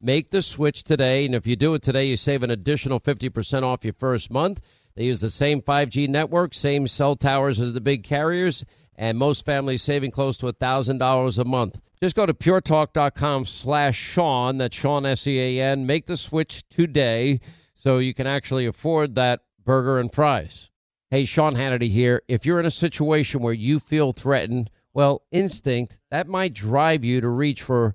Make the switch today, and if you do it today, you save an additional 50% off your first month. They use the same 5G network, same cell towers as the big carriers, and most families saving close to $1,000 a month. Just go to puretalk.com/Sean, that's Sean, S-E-A-N. Make the switch today so you can actually afford that burger and fries. Hey, Sean Hannity here. If you're in a situation where you feel threatened, well, instinct, that might drive you to reach for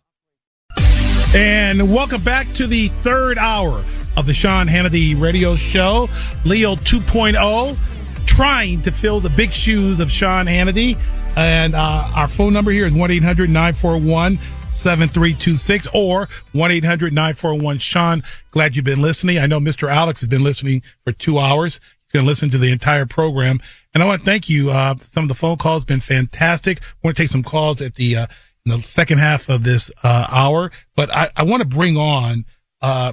And welcome back to the third hour of the Sean Hannity Radio Show. Leo 2.0. Trying to fill the big shoes of Sean Hannity. And our phone number here is 1-800-941-7326 or 1-800-941-SEAN. Glad you've been listening. I know Mr. Alex has been listening for 2 hours. He's going to listen to the entire program. And I want to thank you. Some of the phone calls have been fantastic. I want to take some calls at the in the second half of this hour. But I want to bring on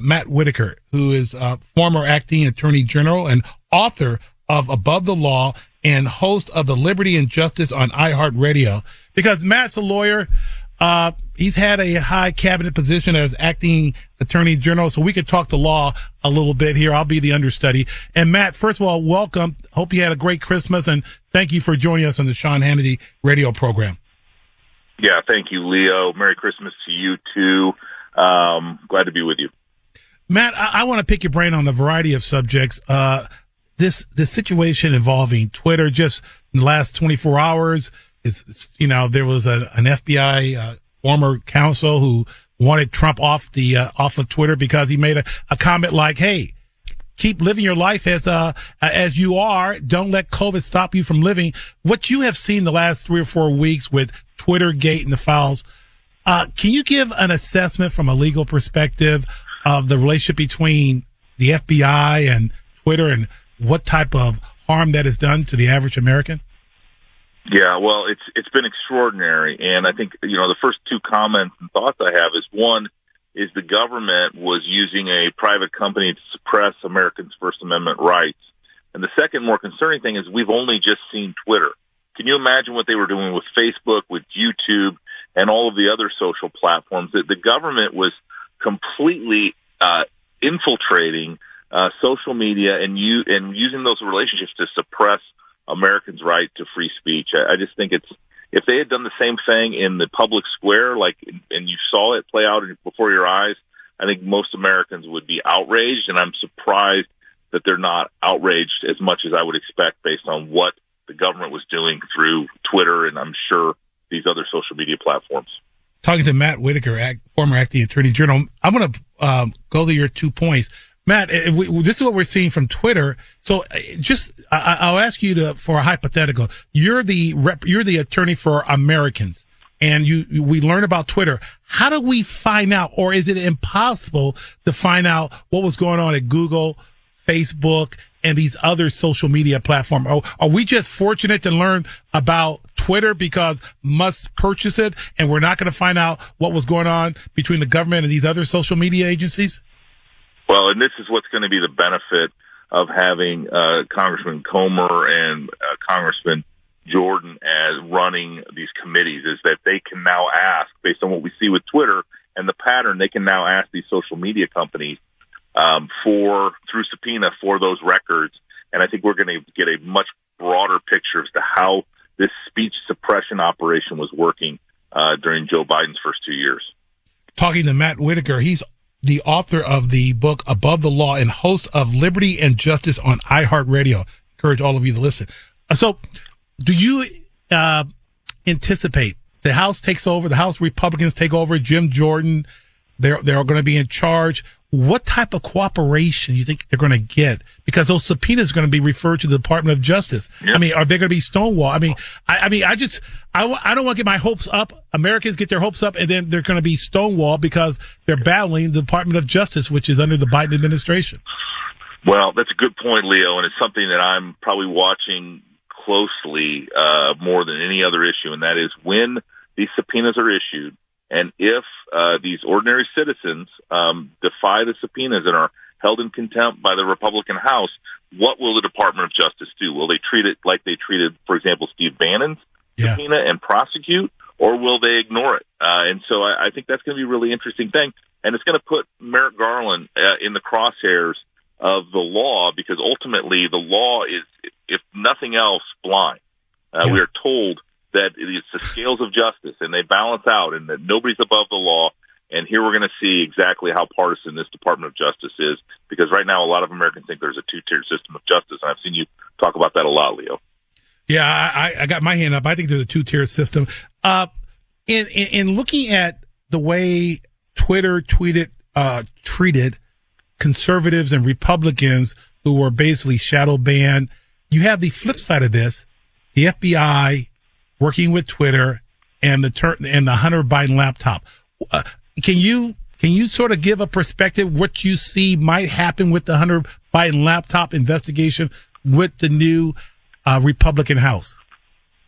Matt Whitaker, who is former acting attorney general and author of Above the Law and host of the Liberty and Justice on iHeartRadio, because Matt's a lawyer. He's had a high cabinet position as acting attorney general, so we could talk the law a little bit here. I'll be the understudy. And Matt, first of all, welcome. Hope you had a great Christmas, and thank you for joining us on the Sean Hannity Radio program. Yeah, thank you, Leo. Merry Christmas to you, too. Glad to be with you. Matt, I want to pick your brain on a variety of subjects. This situation involving Twitter just in the last 24 hours is, you know, there was an FBI former counsel who wanted Trump off of Twitter because he made a comment like, "Hey, keep living your life as you are. Don't let COVID stop you from living." What you have seen the last 3 or 4 weeks with Twittergate and the files, can you give an assessment from a legal perspective of the relationship between the FBI and Twitter and what type of harm that is done to the average American? Yeah, well, it's been extraordinary. And I think, you know, the first two comments and thoughts I have is, one, is the government was using a private company to suppress Americans' First Amendment rights. And the second, more concerning thing is we've only just seen Twitter. Can you imagine what they were doing with Facebook, with YouTube, and all of the other social platforms? The government was completely infiltrating social media and using those relationships to suppress Americans' right to free speech. I just think it's, if they had done the same thing in the public square, like, and you saw it play out before your eyes, I think most Americans would be outraged, and I'm surprised that they're not outraged as much as I would expect based on what the government was doing through Twitter and I'm sure these other social media platforms. Talking to Matt Whitaker, former acting attorney general, I'm going to go to your 2 points. Matt, this is what we're seeing from Twitter. So, I'll ask you for a hypothetical. You're the attorney for Americans, and we learn about Twitter. How do we find out, or is it impossible to find out what was going on at Google, Facebook, and these other social media platforms? Are we just fortunate to learn about Twitter because must purchase it, and we're not going to find out what was going on between the government and these other social media agencies? Well, and this is what's going to be the benefit of having Congressman Comer and Congressman Jordan as running these committees is that they can now ask, based on what we see with Twitter and the pattern, they can now ask these social media companies through subpoena for those records. And I think we're going to get a much broader picture as to how this speech suppression operation was working during Joe Biden's first 2 years. Talking to Matt Whitaker, he's the author of the book Above the Law and host of Liberty and Justice on iHeartRadio. Encourage all of you to listen. So do you anticipate the House takes over, the House Republicans take over, Jim Jordan, they're going to be in charge? What type of cooperation do you think they're going to get? Because those subpoenas are going to be referred to the Department of Justice. Yep. I mean, are they going to be stonewall? I mean, I don't want to get my hopes up. Americans get their hopes up, and then they're going to be stonewall because they're battling the Department of Justice, which is under the Biden administration. Well, that's a good point, Leo, and it's something that I'm probably watching closely more than any other issue, and that is when these subpoenas are issued, and if these ordinary citizens defy the subpoenas and are held in contempt by the Republican House, what will the Department of Justice do? Will they treat it like they treated, for example, Steve Bannon's subpoena and prosecute, or will they ignore it? And so I think that's going to be a really interesting thing. And it's going to put Merrick Garland in the crosshairs of the law, because ultimately the law is, if nothing else, blind. We are told that it's the scales of justice, and they balance out, and that nobody's above the law. And here we're going to see exactly how partisan this Department of Justice is, because right now a lot of Americans think there's a two-tier system of justice, and I've seen you talk about that a lot, Leo. Yeah, I got my hand up. I think there's a two-tier system. In looking at the way Twitter treated conservatives and Republicans who were basically shadow banned, you have the flip side of this, the FBI working with Twitter and the Hunter Biden laptop. Can you sort of give a perspective what you see might happen with the Hunter Biden laptop investigation with the new Republican House?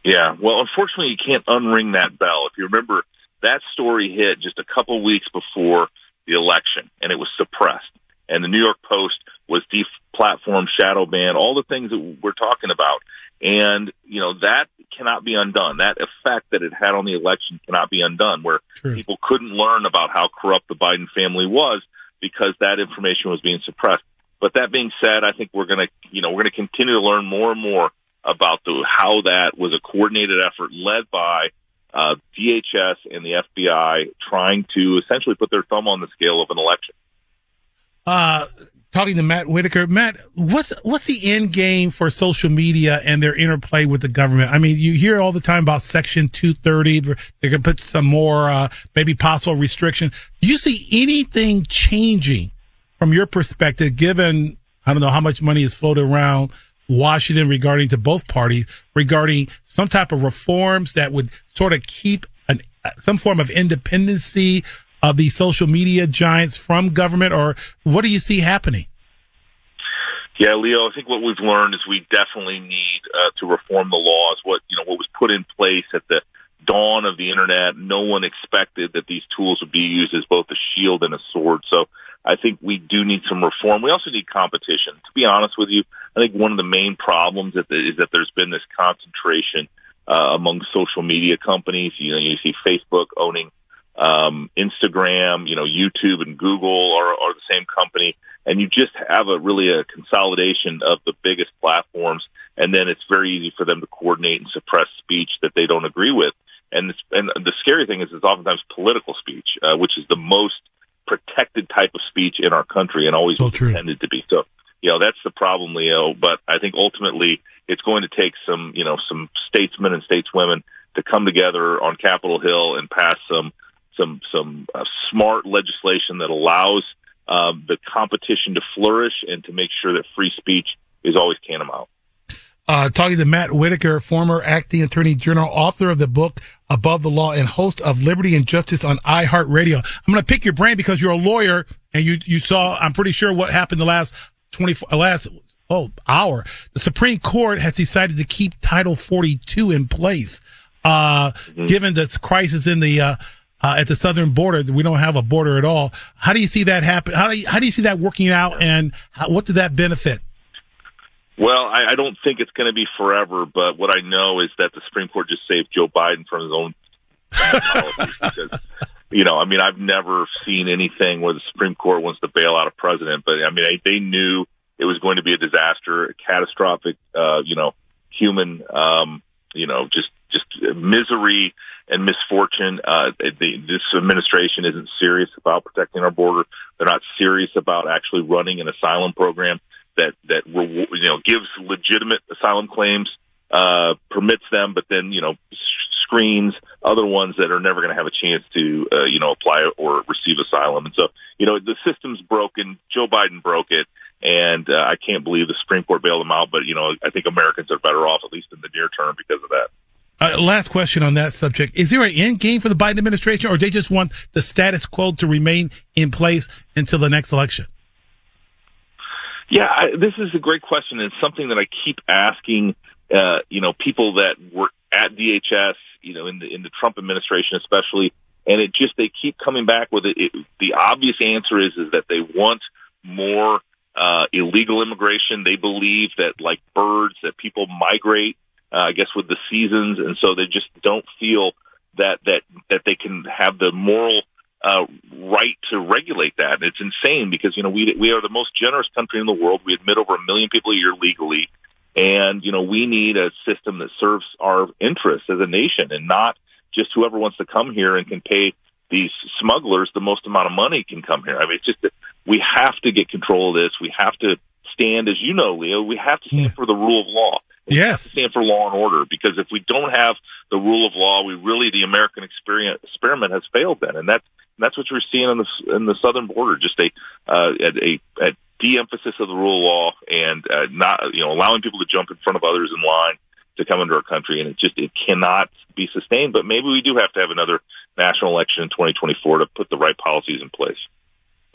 Yeah, well, unfortunately, you can't unring that bell. If you remember, that story hit just a couple weeks before the election, and it was suppressed. And the New York Post was deplatformed, shadow banned, all the things that we're talking about. And, you know, that cannot be undone. That effect that it had on the election cannot be undone, where people couldn't learn about how corrupt the Biden family was because that information was being suppressed. But that being said, I think we're going to continue to learn more and more about how that was a coordinated effort led by DHS and the FBI, trying to essentially put their thumb on the scale of an election. Talking to Matt Whitaker. Matt, what's the end game for social media and their interplay with the government? I mean, you hear all the time about Section 230. They're going to put some more, maybe possible restrictions. Do you see anything changing from your perspective, given, I don't know how much money is floated around Washington regarding to both parties, regarding some type of reforms that would sort of keep some form of independency of the social media giants from government, or what do you see happening? Yeah, Leo, I think what we've learned is we definitely need to reform the laws. What was put in place at the dawn of the internet, no one expected that these tools would be used as both a shield and a sword. So I think we do need some reform. We also need competition. To be honest with you, I think one of the main problems is that there's been this concentration among social media companies. You see Facebook owning Instagram, YouTube and Google are the same company, and you just have a consolidation of the biggest platforms, and then it's very easy for them to coordinate and suppress speech that they don't agree with. And the scary thing is it's oftentimes political speech, which is the most protected type of speech in our country and always intended to be. So, that's the problem, Leo, but I think ultimately it's going to take some statesmen and stateswomen to come together on Capitol Hill and pass some smart legislation that allows the competition to flourish and to make sure that free speech is always tantamount. Talking to Matt Whitaker, former acting attorney general, author of the book Above the Law and host of Liberty and Justice on iHeartRadio. I'm going to pick your brain because you're a lawyer and you saw, I'm pretty sure, what happened the last hour. The Supreme Court has decided to keep Title 42 in place, given this crisis in the at the southern border. We don't have a border at all. How do you see that happen? How do you see that working out, and what did that benefit? Well, I don't think it's going to be forever, but what I know is that the Supreme Court just saved Joe Biden from his own policies because, you know, I mean, I've never seen anything where the Supreme Court wants to bail out a president, but I mean, they knew it was going to be a disaster, a catastrophic, human, just misery and misfortune. This administration isn't serious about protecting our border. They're not serious about actually running an asylum program that gives legitimate asylum claims, permits them, but then screens other ones that are never going to have a chance to apply or receive asylum. And so the system's broken. Joe Biden broke it. And I can't believe the Supreme Court bailed them out, but, I think Americans are better off, at least in the near term, because of that. Last question on that subject. Is there an end game for the Biden administration, or they just want the status quo to remain in place until the next election? Yeah, this is a great question. It's something that I keep asking, people that were at DHS, in the Trump administration especially, and they keep coming back with it. The obvious answer is that they want more illegal immigration. They believe that, like birds, that people migrate, I guess, with the seasons, and so they just don't feel that they can have the moral right to regulate that. And it's insane because we are the most generous country in the world. We admit over 1 million people a year legally, and we need a system that serves our interests as a nation, and not just whoever wants to come here and can pay these smugglers the most amount of money can come here. I mean, it's just that we have to get control of this. We have to stand, as you know, Leo, we have to stand for the rule of law. We have to stand for law and order, because if we don't have the rule of law, the American experiment has failed then. And that's what you're seeing in the southern border, just a de-emphasis of the rule of law and not allowing people to jump in front of others in line to come into our country. And it cannot be sustained. But maybe we do have to have another national election in 2024 to put the right policies in place.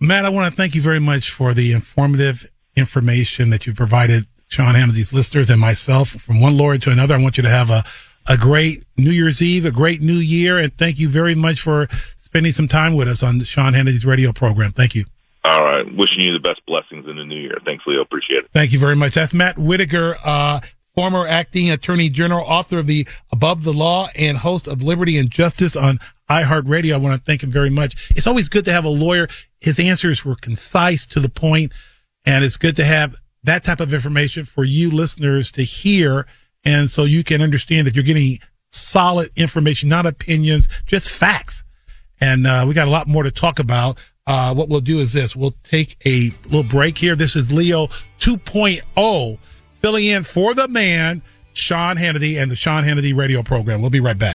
Matt, I want to thank you very much for the informative information that you've provided Sean Hannity's listeners and myself. From one lawyer to another, I want you to have a great New Year's Eve, a great new year, and thank you very much for spending some time with us on the Sean Hannity's radio program. Thank you. All right. Wishing you the best blessings in the new year. Thanks, Leo. Appreciate it. Thank you very much. That's Matt Whitaker, former acting attorney general, author of the Above the Law, and host of Liberty and Justice on iHeartRadio. I want to thank him very much. It's always good to have a lawyer. His answers were concise, to the point, and it's good to have that type of information for you listeners to hear, and so you can understand that you're getting solid information, not opinions, just facts. And we got a lot more to talk about. What we'll do is this. We'll take a little break here. This is Leo 2.0, filling in for the man, Sean Hannity, and the Sean Hannity radio program. We'll be right back.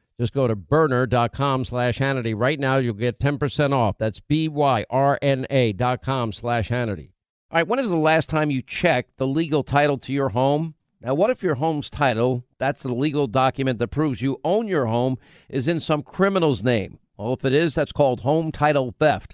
Just go to Byrna.com/Hannity right now. You'll get 10% off. That's BYRNA.com/Hannity. All right. When is the last time you checked the legal title to your home? Now, what if your home's title, that's the legal document that proves you own your home, is in some criminal's name? Well, if it is, that's called home title theft.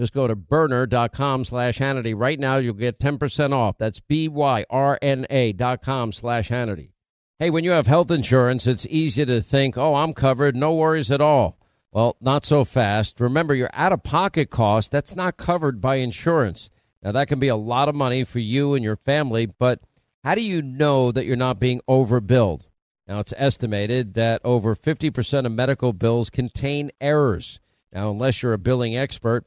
Just go to Byrna.com/Hannity right now. You'll get 10% off. That's BYRNA.com/Hannity. Hey, when you have health insurance, it's easy to think, oh, I'm covered, no worries at all. Well, not so fast. Remember, your out-of-pocket cost, that's not covered by insurance. Now, that can be a lot of money for you and your family, but how do you know that you're not being overbilled? Now, it's estimated that over 50% of medical bills contain errors. Now, unless you're a billing expert,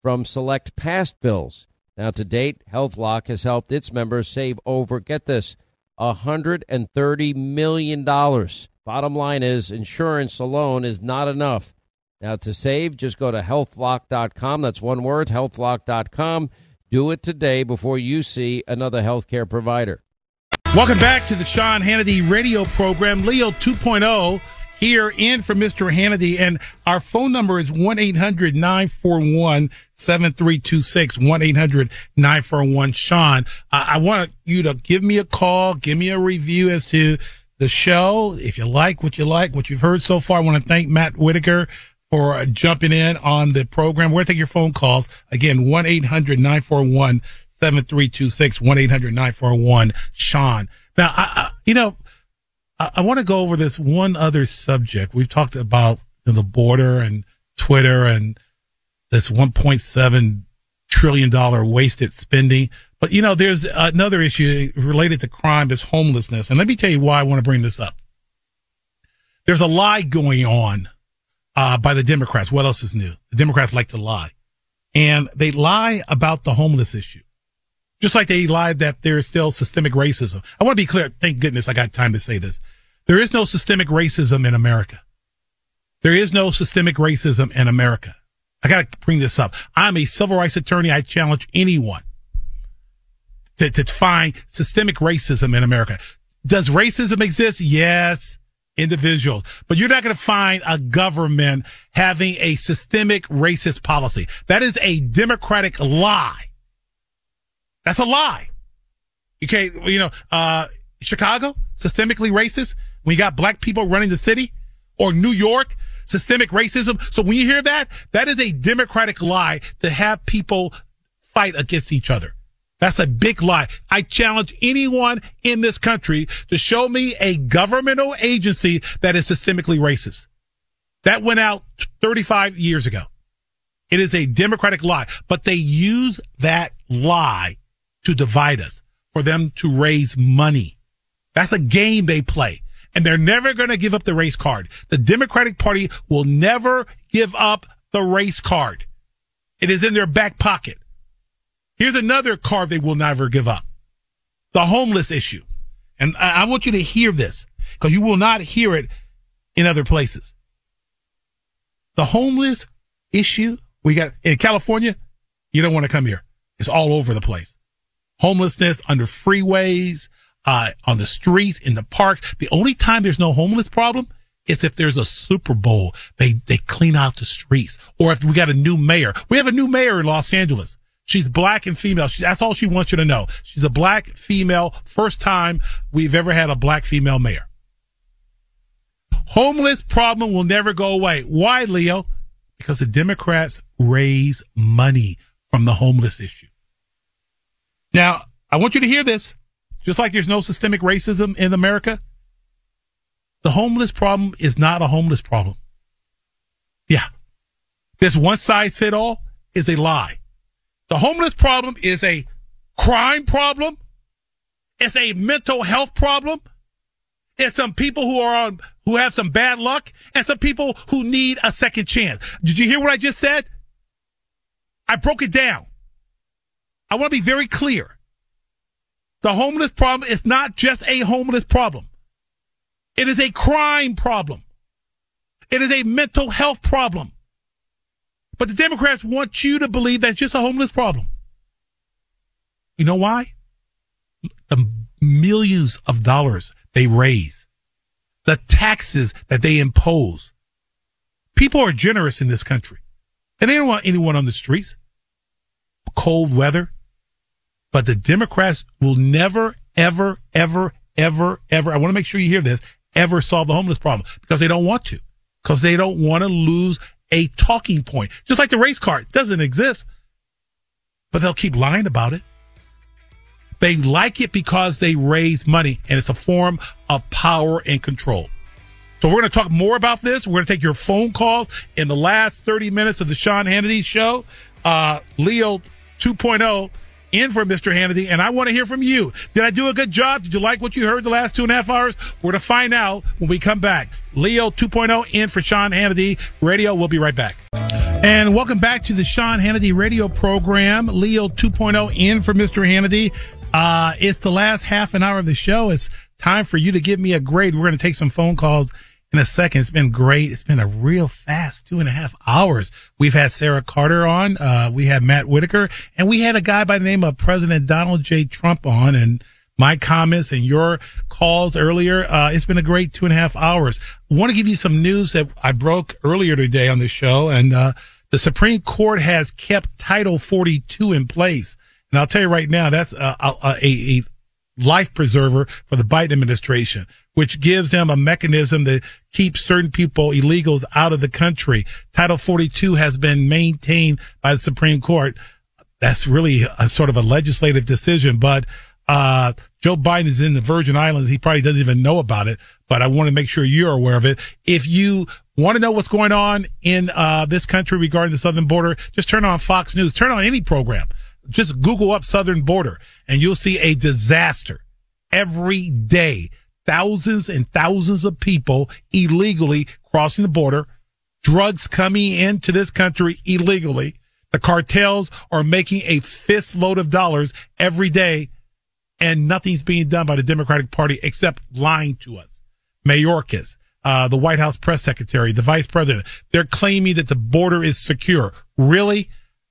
from select past bills. Now, to date, HealthLock has helped its members save over, get this, $130 million. Bottom line is insurance alone is not enough. Now, to save, just go to HealthLock.com. That's one word, HealthLock.com. Do it today before you see another healthcare provider. Welcome back to the Sean Hannity radio program, Leo 2.0. Here in for Mr. Hannity, and our phone number is 1-800-941-7326, 1-800-941-SEAN. I want you to give me a call, give me a review as to the show, if you like what you like, what you've heard so far. I want to thank Matt Whitaker for jumping in on the program. We're going to take your phone calls. Again, 1-800-941-7326, 1-800-941-SEAN. Now, I want to go over this one other subject. We've talked about the border and Twitter and this $1.7 trillion-dollar wasted spending. But, you know, there's another issue related to crime, this homelessness. And let me tell you why I want to bring this up. There's a lie going on by the Democrats. What else is new? The Democrats like to lie. And they lie about the homeless issue. Just like they lied that there is still systemic racism. I want to be clear. Thank goodness I got time to say this. There is no systemic racism in America. There is no systemic racism in America. I got to bring this up. I'm a civil rights attorney. I challenge anyone to find systemic racism in America. Does racism exist? Yes. Individuals. But you're not going to find a government having a systemic racist policy. That is a Democratic lie. That's a lie. Okay, you know, Chicago, systemically racist. We got black people running the city. Or New York, systemic racism. So when you hear that, that is a Democratic lie to have people fight against each other. That's a big lie. I challenge anyone in this country to show me a governmental agency that is systemically racist. That went out 35 years ago. It is a Democratic lie, but they use that lie to divide us, for them to raise money. That's a game they play, and they're never going to give up the race card. The Democratic Party will never give up the race card. It is in their back pocket. Here's another card they will never give up. The homeless issue. And I want you to hear this, because you will not hear it in other places. The homeless issue we got in California, you don't want to come here. It's all over the place. Homelessness under freeways, on the streets, in the parks. The only time there's no homeless problem is if there's a Super Bowl. They clean out the streets. Or if we got a new mayor. We have a new mayor in Los Angeles. She's black and female. That's all she wants you to know. She's a black female. First time we've ever had a black female mayor. Homeless problem will never go away. Why, Leo? Because the Democrats raise money from the homeless issue. Now, I want you to hear this. Just like there's no systemic racism in America, the homeless problem is not a homeless problem. Yeah. This one size fit all is a lie. The homeless problem is a crime problem. It's a mental health problem. It's some people who have some bad luck, and some people who need a second chance. Did you hear what I just said? I broke it down. I want to be very clear. The homeless problem is not just a homeless problem. It is a crime problem. It is a mental health problem. But the Democrats want you to believe that's just a homeless problem. You know why? The millions of dollars they raise, the taxes that they impose. People are generous in this country, and they don't want anyone on the streets. Cold weather. But the Democrats will never, ever, ever, ever, ever, I want to make sure you hear this, ever solve the homeless problem, because they don't want to, because they don't want to lose a talking point. Just like the race card doesn't exist, but they'll keep lying about it. They like it because they raise money, and it's a form of power and control. So we're going to talk more about this. We're going to take your phone calls in the last 30 minutes of the Sean Hannity Show. Leo 2.0 in for Mr. Hannity, and I want to hear from you. Did I do a good job? Did you like what you heard the last 2.5 hours? We're to find out when we come back. Leo 2.0 in for Sean Hannity Radio. We'll be right back. And welcome back to the Sean Hannity Radio program. Leo 2.0 in for Mr. Hannity. It's the last half an hour of the show. It's time for you to give me a grade. We're going to take some phone calls in a second. It's been great. It's been a real fast 2.5 hours. We've had Sarah Carter on. We had Matt Whitaker, and we had a guy by the name of President Donald J. Trump on, and my comments and your calls earlier. It's been a great 2.5 hours. I want to give you some news that I broke earlier today on the show. And, the Supreme Court has kept Title 42 in place. And I'll tell you right now, that's a life preserver for the Biden administration, which gives them a mechanism to keep certain people, illegals, out of the country. Title 42 has been maintained by the Supreme Court. That's really a sort of a legislative decision, but Joe Biden is in the Virgin Islands. He probably doesn't even know about it, but I want to make sure you're aware of it. If you Want to know what's going on in this country regarding the southern border? Just turn on Fox News. Turn on any program. Just Google up southern border, and you'll see a disaster every day. Thousands and thousands of people illegally crossing the border. Drugs coming into this country illegally. The cartels are making a fist load of dollars every day, and nothing's being done by the Democratic Party except lying to us. Mayorkas, the White House press secretary, the vice president, they're claiming that the border is secure. Really?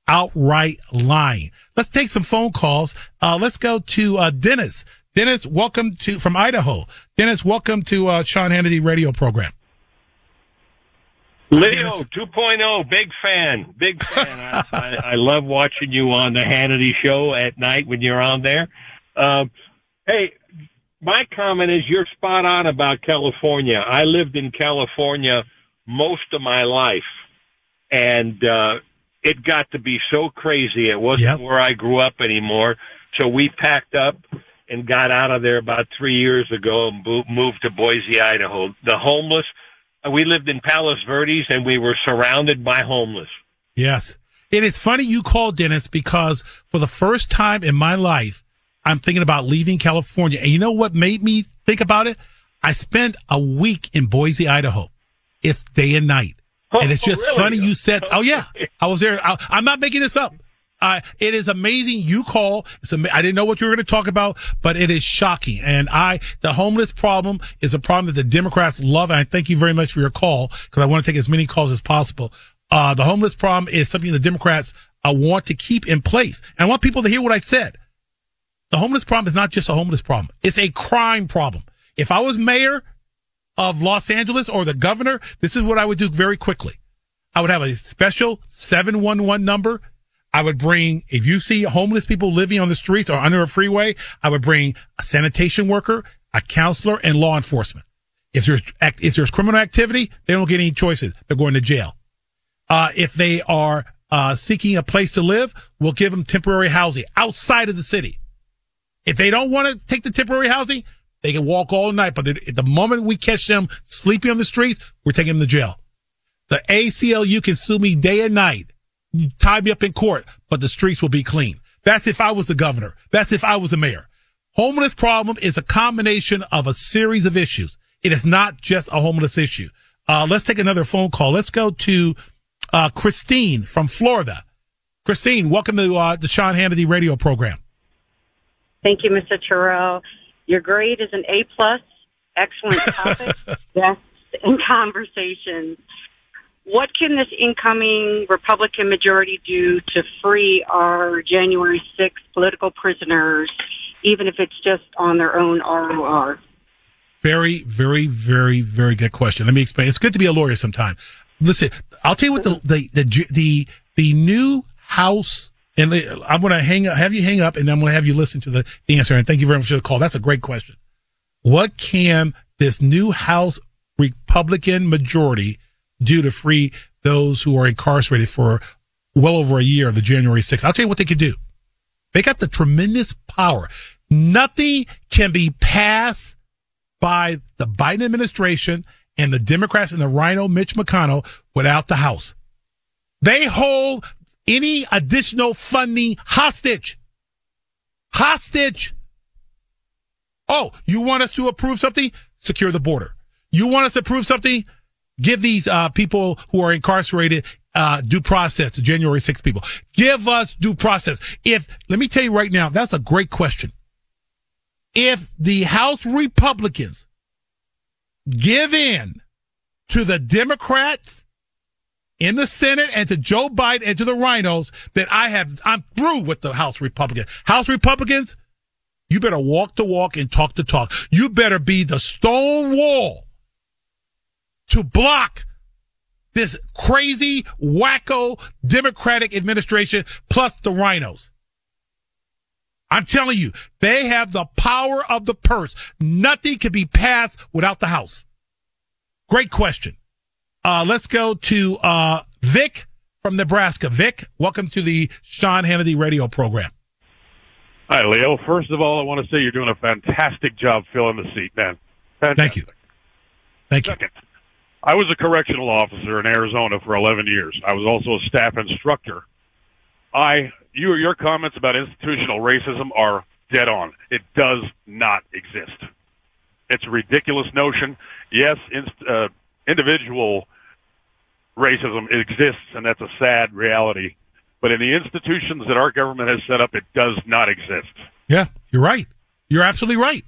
Outright lying. Let's take some phone calls. Let's go to Dennis. Dennis, welcome to from Idaho. Dennis, welcome to Sean Hannity radio program. Leo 2.0, big fan. I love watching you on the Hannity show at night when you're on there. Hey, my comment is you're spot on about California. I lived in California most of my life, and it got to be so crazy. It wasn't where I grew up anymore, so we packed up and got out of there about 3 years ago and moved to Boise, Idaho. The homeless, we lived in Palos Verdes, and we were surrounded by homeless. Yes. It is funny you called, Dennis, because for the first time in my life, I'm thinking about leaving California. And you know what made me think about it? I spent a week in Boise, Idaho. It's day and night. Oh, and it's just funny you said, oh, yeah, I was there. I'm not making this up. It is amazing you call. I didn't know what you were going to talk about, but it is shocking. And the homeless problem is a problem that the Democrats love. And I thank you very much for your call because I want to take as many calls as possible. The homeless problem is something the Democrats want to keep in place. And I want people to hear what I said. The homeless problem is not just a homeless problem. It's a crime problem. If I was mayor of Los Angeles or the governor, this is what I would do very quickly. I would have a special 711 number. I would bring, if you see homeless people living on the streets or under a freeway, I would bring a sanitation worker, a counselor, and law enforcement. If there's criminal activity, they don't get any choices. They're going to jail. If they are seeking a place to live, we'll give them temporary housing outside of the city. If they don't want to take the temporary housing, they can walk all night. But at the moment we catch them sleeping on the streets, we're taking them to jail. The ACLU can sue me day and night. You tie me up in court, but the streets will be clean. That's if I was the governor. That's if I was the mayor. Homeless problem is a combination of a series of issues. It is not just a homeless issue. Let's take another phone call. Let's go to Christine from Florida. Christine, welcome to the Sean Hannity radio program. Thank you, Mr. Terrell. Your grade is an A+. Excellent topic. Guests and conversations. What can this incoming Republican majority do to free our January 6th political prisoners, even if it's just on their own ROR? Very, very, very, very good question. Let me explain. It's good to be a lawyer sometime. Listen, I'll tell you what the new House, and I'm going to have you hang up, and I'm going to have you listen to the answer. And thank you very much for the call. That's a great question. What can this new House Republican majority do to free those who are incarcerated for well over a year of the January 6th. I'll tell you what they could do. They got the tremendous power. Nothing can be passed by the Biden administration and the Democrats and the rhino Mitch McConnell without the House. They hold any additional funding hostage. Hostage. Oh, you want us to approve something? Secure the border. You want us to approve something? Give these people who are incarcerated due process, the January 6th people. Give us due process. Let me tell you right now, that's a great question. If the House Republicans give in to the Democrats in the Senate and to Joe Biden and to the rhinos, then I'm through with the House Republicans. House Republicans, you better walk the walk and talk the talk. You better be the stone wall to block this crazy, wacko Democratic administration plus the rhinos. I'm telling you, they have the power of the purse. Nothing can be passed without the House. Great question. Let's go to Vic from Nebraska. Vic, welcome to the Sean Hannity radio program. Hi, Leo. First of all, I want to say you're doing a fantastic job filling the seat, man. Fantastic. Thank you. Second, I was a correctional officer in Arizona for 11 years. I was also a staff instructor. Your comments about institutional racism are dead on. It does not exist. It's a ridiculous notion. Yes, individual racism exists, and that's a sad reality. But in the institutions that our government has set up, it does not exist. Yeah, you're right. You're absolutely right.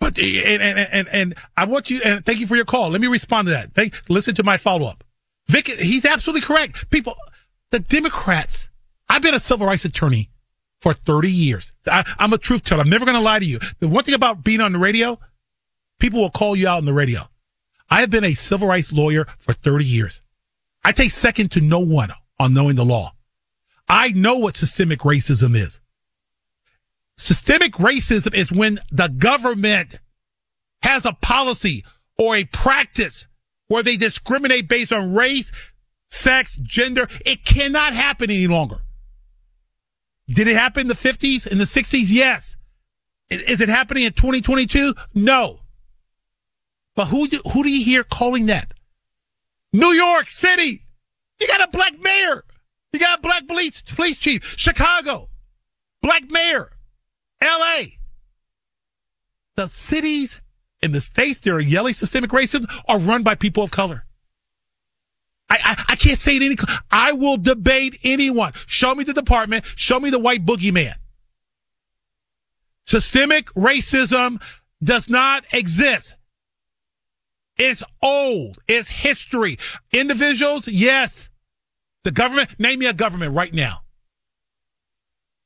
But and I want you, and thank you for your call. Let me respond to that. Listen to my follow-up. Vic, he's absolutely correct. People, the Democrats, I've been a civil rights attorney for 30 years. I'm a truth teller. I'm never going to lie to you. The one thing about being on the radio, people will call you out on the radio. I have been a civil rights lawyer for 30 years. I take second to no one on knowing the law. I know what systemic racism is. Systemic racism is when the government has a policy or a practice where they discriminate based on race, sex, gender. It cannot happen any longer. Did it happen in the 50s, in the 60s? Yes. Is it happening in 2022? No. But who do you hear calling that? New York City. You got a black mayor. You got a black police chief. Chicago. Black mayor. L.A. The cities and the states that are yelling systemic racism are run by people of color. I can't say it any. I will debate anyone. Show me the department. Show me the white boogeyman. Systemic racism does not exist. It's old. It's history. Individuals, yes. The government, name me a government right now.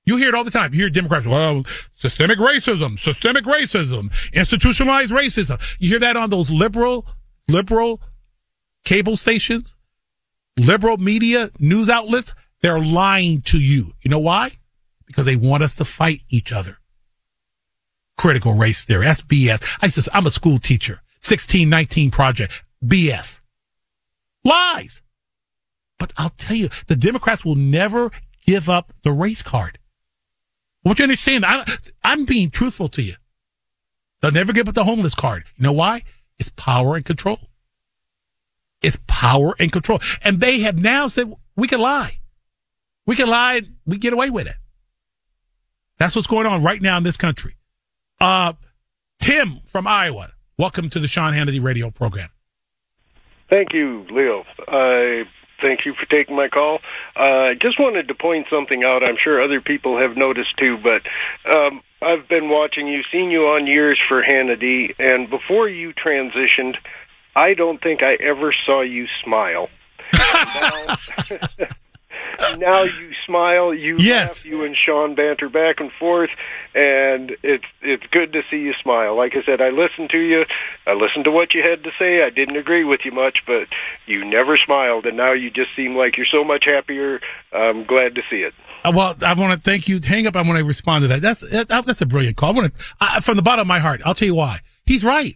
You hear it all the time. You hear Democrats, well, systemic racism, institutionalized racism. You hear that on those liberal cable stations, liberal media, news outlets. They're lying to you. You know why? Because they want us to fight each other. Critical race theory. That's BS. I'm a school teacher. 1619 Project. BS. Lies. But I'll tell you, the Democrats will never give up the race card. I want you to understand, I'm being truthful to you. They'll never give up the homeless card. You know why? It's power and control. It's power and control. And they have now said, we can lie. We can lie and we get away with it. That's what's going on right now in this country. Tim from Iowa, welcome to the Sean Hannity radio program. Thank you, Leo. Thank you for taking my call. I just wanted to point something out. I'm sure other people have noticed too, but I've been watching you, seen you on Years for Hannity, and before you transitioned, I don't think I ever saw you smile. Now you smile, you yes. Laugh, you and Sean banter back and forth, and it's good to see you smile. Like I said, I listened to you. I listened to what you had to say. I didn't agree with you much, but you never smiled, and now you just seem like you're so much happier. I'm glad to see it. Well, I want to thank you. Hang up. I want to respond to that. That's a brilliant call. From the bottom of my heart, I'll tell you why. He's right.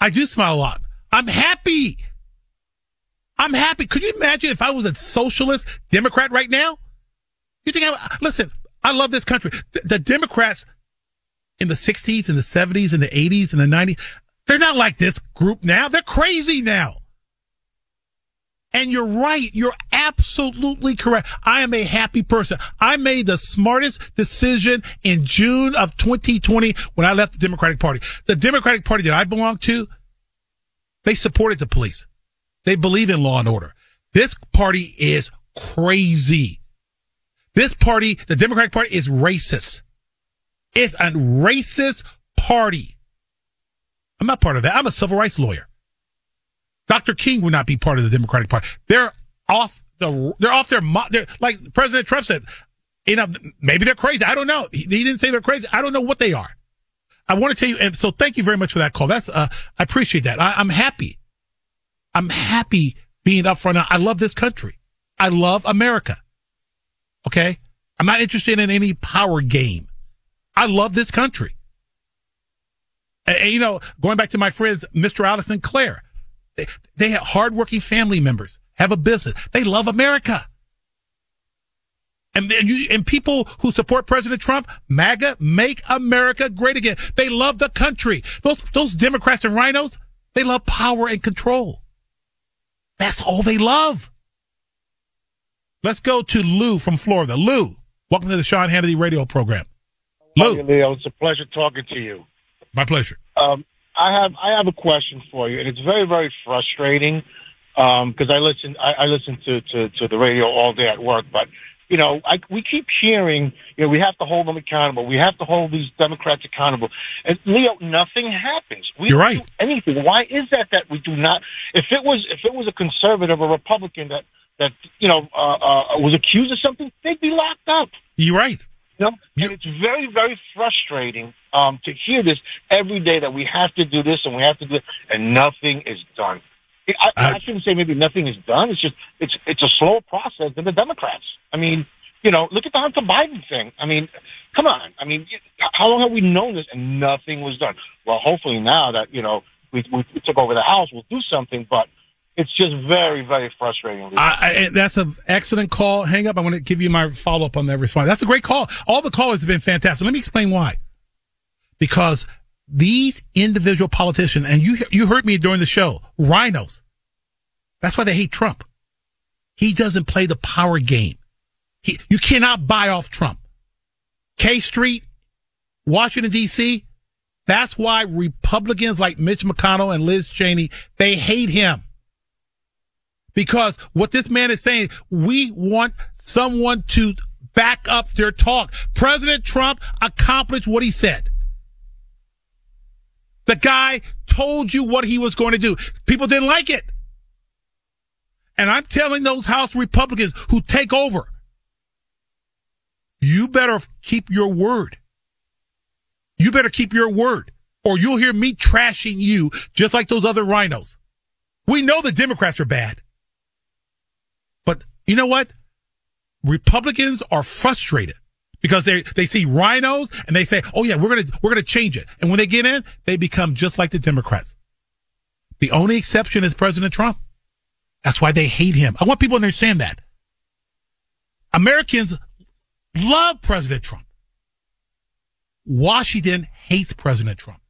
I do smile a lot. I'm happy. I'm happy. Could you imagine if I was a socialist Democrat right now? You think listen, I love this country. The Democrats in the 60s and the 70s and the 80s and the 90s, they're not like this group now. They're crazy now. And you're right. You're absolutely correct. I am a happy person. I made the smartest decision in June of 2020 when I left the Democratic Party. The Democratic Party that I belonged to, they supported the police. They believe in law and order. This party is crazy. This party, the Democratic Party, is racist. It's a racist party. I'm not part of that. I'm a civil rights lawyer. Dr. King would not be part of the Democratic Party. They're like President Trump said, you know, maybe they're crazy. I don't know. He didn't say they're crazy. I don't know what they are. I want to tell you, and so thank you very much for that call. That's I appreciate that. I'm happy. I'm happy being up front. I love this country. I love America. Okay? I'm not interested in any power game. I love this country. And you know, going back to my friends, Mr. Alice and Claire, they have hardworking family members, have a business. They love America. And people who support President Trump, MAGA, Make America Great Again. They love the country. Those Democrats and rhinos, they love power and control. That's all they love. Let's go to Lou from Florida. Lou, welcome to the Sean Hannity radio program. Lou. Hey, Leo, it's a pleasure talking to you. My pleasure. I have a question for you, and it's very, very frustrating because I listen to the radio all day at work. But, you know, we keep hearing, you know, we have to hold them accountable. We have to hold these Democrats accountable. And, Leo, nothing happens. We You're don't right. do anything. Why is that we do not? If it was a conservative or Republican that you know was accused of something, they'd be locked up. You're right. You know? And it's very, very frustrating to hear this every day that we have to do this and we have to do it, and nothing is done. I shouldn't say maybe nothing is done. It's just it's a slower process than the Democrats. I mean, you know, look at the Hunter Biden thing. I mean, come on. I mean, how long have we known this and nothing was done? Well, hopefully now that, you know, we took over the House, we'll do something, but it's just very, very frustrating. That's an excellent call. Hang up. I want to give you my follow-up on that response. That's a great call. All the callers have been fantastic. Let me explain why. Because these individual politicians, and you heard me during the show, rhinos. That's why they hate Trump. He doesn't play the power game. You cannot buy off Trump. K Street, Washington, D.C., that's why Republicans like Mitch McConnell and Liz Cheney, they hate him. Because what this man is saying, we want someone to back up their talk. President Trump accomplished what he said. The guy told you what he was going to do. People didn't like it. And I'm telling those House Republicans who take over, you better keep your word. You better keep your word, or you'll hear me trashing you just like those other rhinos. We know the Democrats are bad. But you know what? Republicans are frustrated because they see rhinos and they say, oh yeah, we're gonna change it. And when they get in, they become just like the Democrats. The only exception is President Trump. That's why they hate him. I want people to understand that. Americans love President Trump. Washington hates President Trump.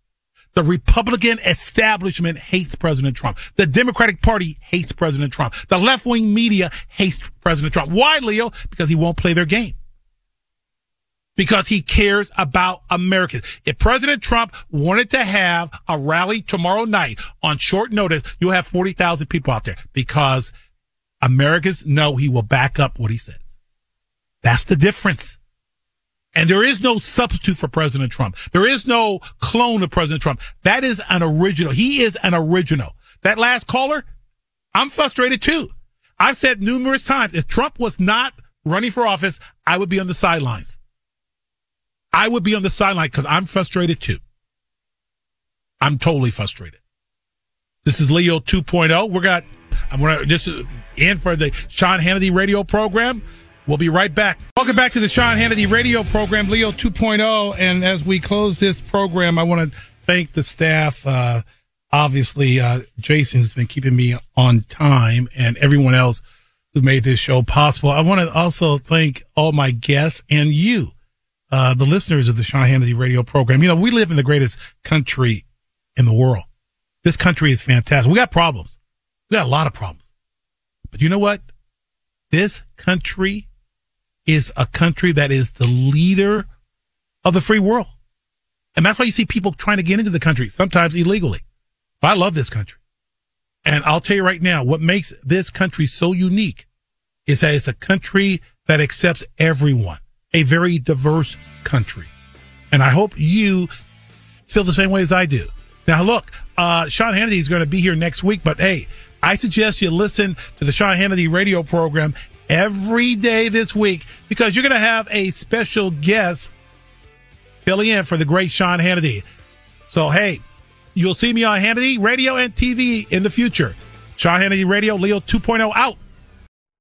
The Republican establishment hates President Trump. The Democratic Party hates President Trump. The left-wing media hates President Trump. Why, Leo? Because he won't play their game. Because he cares about Americans. If President Trump wanted to have a rally tomorrow night on short notice, you'll have 40,000 people out there because Americans know he will back up what he says. That's the difference. And there is no substitute for President Trump. There is no clone of President Trump. That is an original. He is an original. That last caller, I'm frustrated too. I've said numerous times, if Trump was not running for office, I would be on the sidelines. I would be on the sideline because I'm frustrated too. I'm totally frustrated. This is Leo 2.0. This is in for the Sean Hannity radio program. We'll be right back. Welcome back to the Sean Hannity radio program, Leo 2.0. And as we close this program, I want to thank the staff, obviously Jason, who's been keeping me on time, and everyone else who made this show possible. I want to also thank all my guests and you, the listeners of the Sean Hannity radio program. You know, we live in the greatest country in the world. This country is fantastic. We got problems. We got a lot of problems. But you know what? This country is a country that is the leader of the free world. And that's why you see people trying to get into the country, sometimes illegally. But I love this country. And I'll tell you right now, what makes this country so unique is that it's a country that accepts everyone, a very diverse country. And I hope you feel the same way as I do. Now, look, Sean Hannity is going to be here next week, but hey, I suggest you listen to the Sean Hannity radio program every day this week, because you're going to have a special guest filling in for the great Sean Hannity. So, hey, you'll see me on Hannity Radio and TV in the future. Sean Hannity Radio, Leo 2.0 out.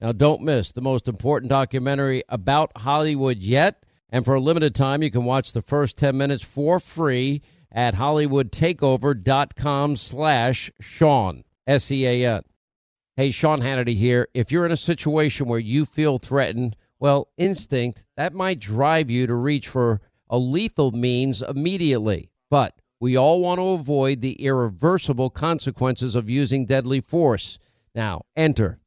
Now, don't miss the most important documentary about Hollywood yet. And for a limited time, you can watch the first 10 minutes for free at HollywoodTakeover.com/Sean, S-E-A-N. Hey, Sean Hannity here. If you're in a situation where you feel threatened, well, instinct, that might drive you to reach for a lethal means immediately. But we all want to avoid the irreversible consequences of using deadly force. Now, enter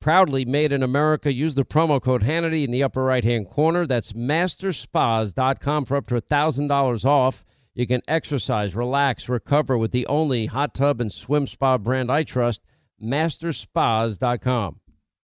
Proudly made in America. Use the promo code Hannity in the upper right-hand corner. That's masterspas.com for up to $1,000 off. You can exercise, relax, recover with the only hot tub and swim spa brand I trust, masterspas.com.